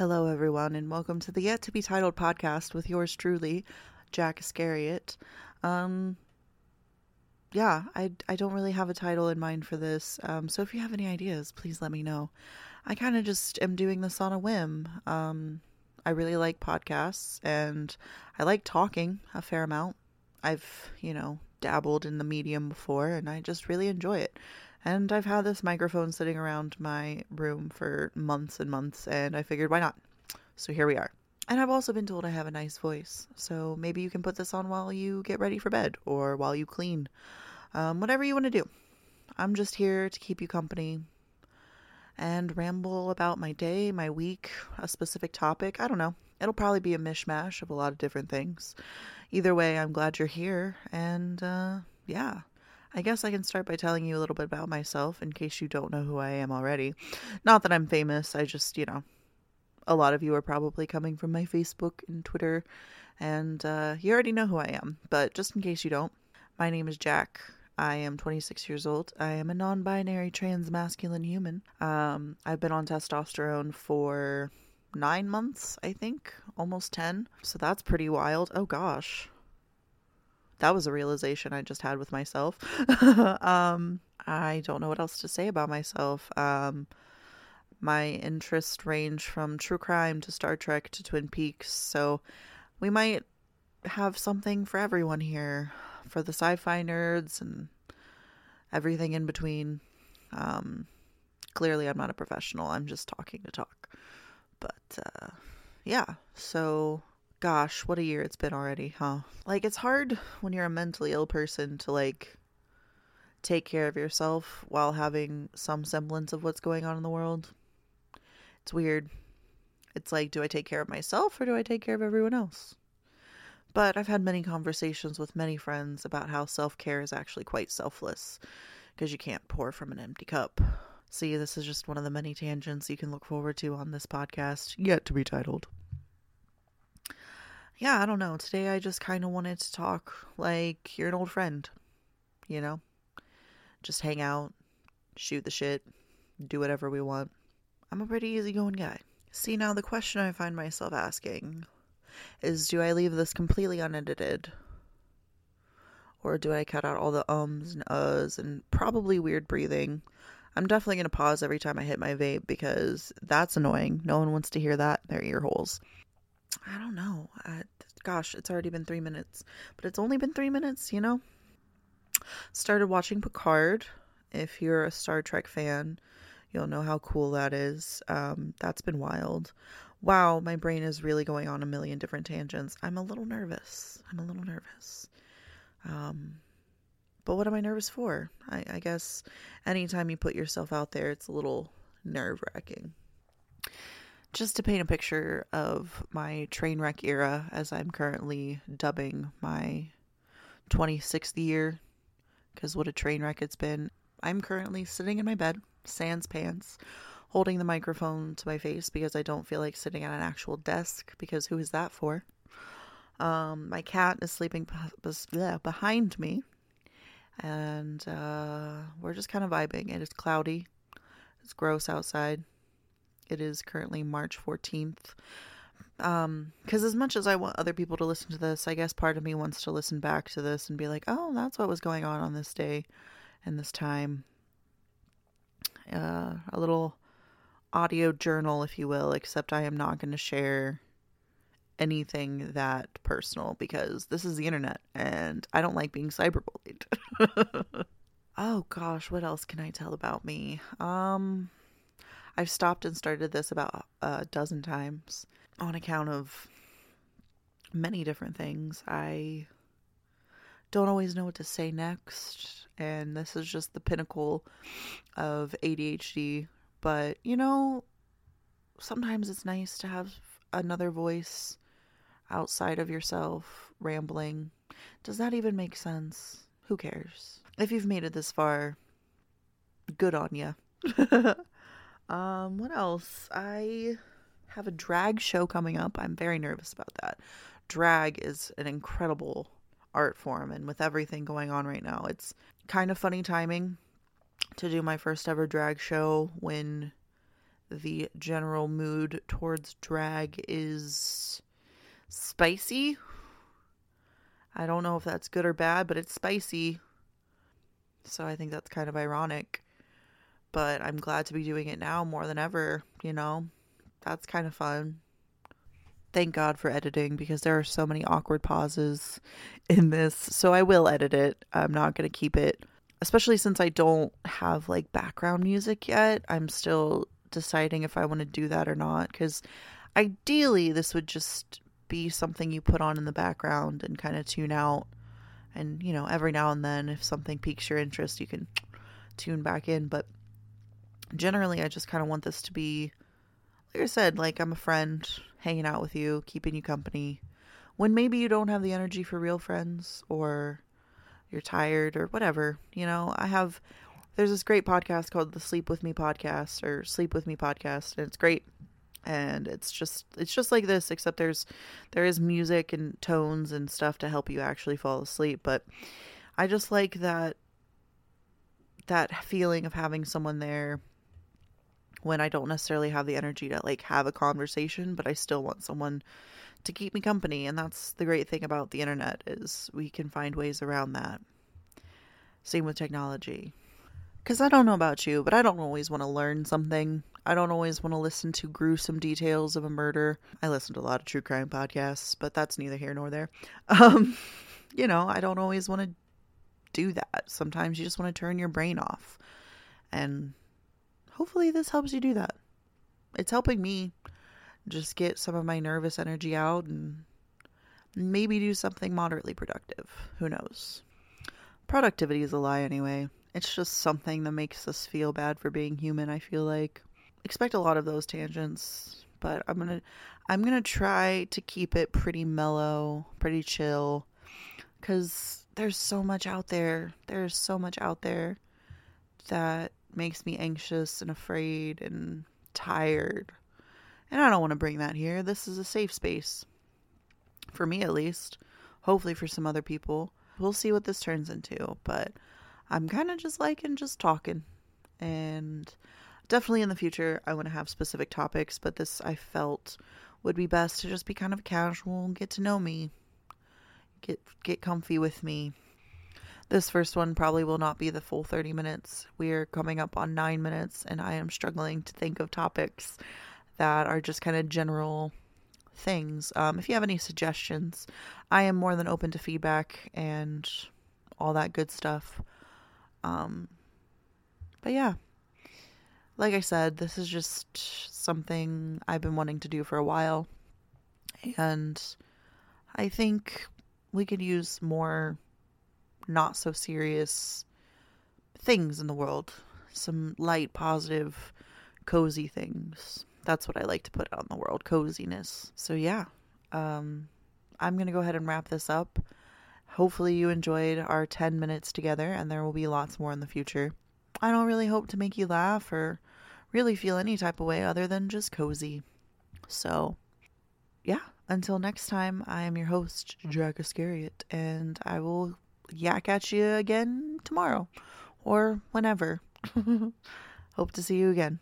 Hello, everyone, and welcome to the yet-to-be-titled podcast with yours truly, Jack Iscariot. I don't really have a title in mind for this, so if you have any ideas, please let me know. I kind of just am doing this on a whim. I really like podcasts, and I like talking a fair amount. I've, dabbled in the medium before, and I just really enjoy it. And I've had this microphone sitting around my room for months and months, and I figured, why not? So here we are. And I've also been told I have a nice voice, so maybe you can put this on while you get ready for bed, or while you clean. Whatever you want to do. I'm just here to keep you company and ramble about my day, my week, a specific topic. I don't know. It'll probably be a mishmash of a lot of different things. Either way, I'm glad you're here, and I guess I can start by telling you a little bit about myself in case you don't know who I am already. Not that I'm famous, I just, a lot of you are probably coming from my Facebook and Twitter, and you already know who I am. But just in case you don't, my name is Jack. I am 26 years old. I am a non-binary trans-masculine human. I've been on testosterone for 9 months, I think, almost 10. So that's pretty wild. Oh gosh. That was a realization I just had with myself. I don't know what else to say about myself. My interests range from true crime to Star Trek to Twin Peaks. So we might have something for everyone here. For the sci-fi nerds and everything in between. Clearly I'm not a professional. I'm just talking to talk. But so... Gosh, what a year it's been already, huh? Like, it's hard when you're a mentally ill person to, take care of yourself while having some semblance of what's going on in the world. It's weird. It's like, do I take care of myself or do I take care of everyone else? But I've had many conversations with many friends about how self-care is actually quite selfless because you can't pour from an empty cup. See, this is just one of the many tangents you can look forward to on this podcast, yet to be titled. Yeah, I don't know. Today I just kind of wanted to talk like you're an old friend, Just hang out, shoot the shit, do whatever we want. I'm a pretty easygoing guy. See, now the question I find myself asking is, do I leave this completely unedited? Or do I cut out all the ums and uhs and probably weird breathing? I'm definitely going to pause every time I hit my vape because that's annoying. No one wants to hear that in their ear holes. I don't know. Gosh, it's already been 3 minutes. But it's only been 3 minutes, Started watching Picard. If you're a Star Trek fan, you'll know how cool that is. That's been wild. Wow, my brain is really going on a million different tangents. I'm a little nervous. But what am I nervous for? I guess anytime you put yourself out there, it's a little nerve-wracking. Just to paint a picture of my train wreck era, as I'm currently dubbing my 26th year, because what a train wreck it's been. I'm currently sitting in my bed, sans pants, holding the microphone to my face because I don't feel like sitting at an actual desk, because who is that for? My cat is sleeping behind me, and we're just kind of vibing. It is cloudy. It's gross outside. It is currently March 14th. Because as much as I want other people to listen to this, I guess part of me wants to listen back to this and be like, oh, that's what was going on this day and this time. A little audio journal, if you will, except I am not going to share anything that personal because this is the internet and I don't like being cyberbullied. Oh gosh, what else can I tell about me? I've stopped and started this about a dozen times on account of many different things. I don't always know what to say next, and this is just the pinnacle of ADHD. But, sometimes it's nice to have another voice outside of yourself rambling. Does that even make sense? Who cares? If you've made it this far, good on ya. What else? I have a drag show coming up. I'm very nervous about that. Drag is an incredible art form, and with everything going on right now, it's kind of funny timing to do my first ever drag show when the general mood towards drag is spicy. I don't know if that's good or bad, but it's spicy. So I think that's kind of ironic. But I'm glad to be doing it now more than ever, you know. That's kind of fun. Thank God for editing, because there are so many awkward pauses in this. So I will edit it. I'm not going to keep it. Especially since I don't have like background music yet. I'm still deciding if I want to do that or not. Because ideally this would just be something you put on in the background and kind of tune out. And, you know, every now and then if something piques your interest, you can tune back in. But generally I just kind of want this to be, like I said, like I'm a friend hanging out with you, keeping you company when maybe you don't have the energy for real friends or you're tired or whatever, you know. There's this great podcast called the Sleep With Me Podcast or Sleep With Me Podcast, and it's great. And it's just like this, except there is music and tones and stuff to help you actually fall asleep. But I just like that feeling of having someone there when I don't necessarily have the energy to like have a conversation, but I still want someone to keep me company. And that's the great thing about the internet, is we can find ways around that. Same with technology. Because I don't know about you, but I don't always want to learn something. I don't always want to listen to gruesome details of a murder. I listen to a lot of true crime podcasts, but that's neither here nor there. You know, I don't always want to do that. Sometimes you just want to turn your brain off. And hopefully this helps you do that. It's helping me just get some of my nervous energy out and maybe do something moderately productive. Who knows? Productivity is a lie anyway. It's just something that makes us feel bad for being human, I feel like. Expect a lot of those tangents, but I'm going to try to keep it pretty mellow, pretty chill, cuz there's so much out there. There's so much out there that makes me anxious and afraid and tired. And I don't want to bring that here. This is a safe space. For me at least. Hopefully for some other people. We'll see what this turns into, but I'm kind of just liking just talking, and definitely in the future I want to have specific topics, but this I felt would be best to just be kind of casual and get to know me, get comfy with me. This first one probably will not be the full 30 minutes. We're coming up on 9 minutes, and I am struggling to think of topics that are just kind of general things. If you have any suggestions, I am more than open to feedback and all that good stuff. But yeah, like I said, this is just something I've been wanting to do for a while, and I think we could use more not so serious things in the world. Some light, positive, cozy things. That's what I like to put out in the world, coziness. So yeah, I'm going to go ahead and wrap this up. Hopefully you enjoyed our 10 minutes together, and there will be lots more in the future. I don't really hope to make you laugh or really feel any type of way other than just cozy. So, yeah. Until next time, I am your host, Jack Iscariot, and I will yak at you again tomorrow or whenever. Hope to see you again.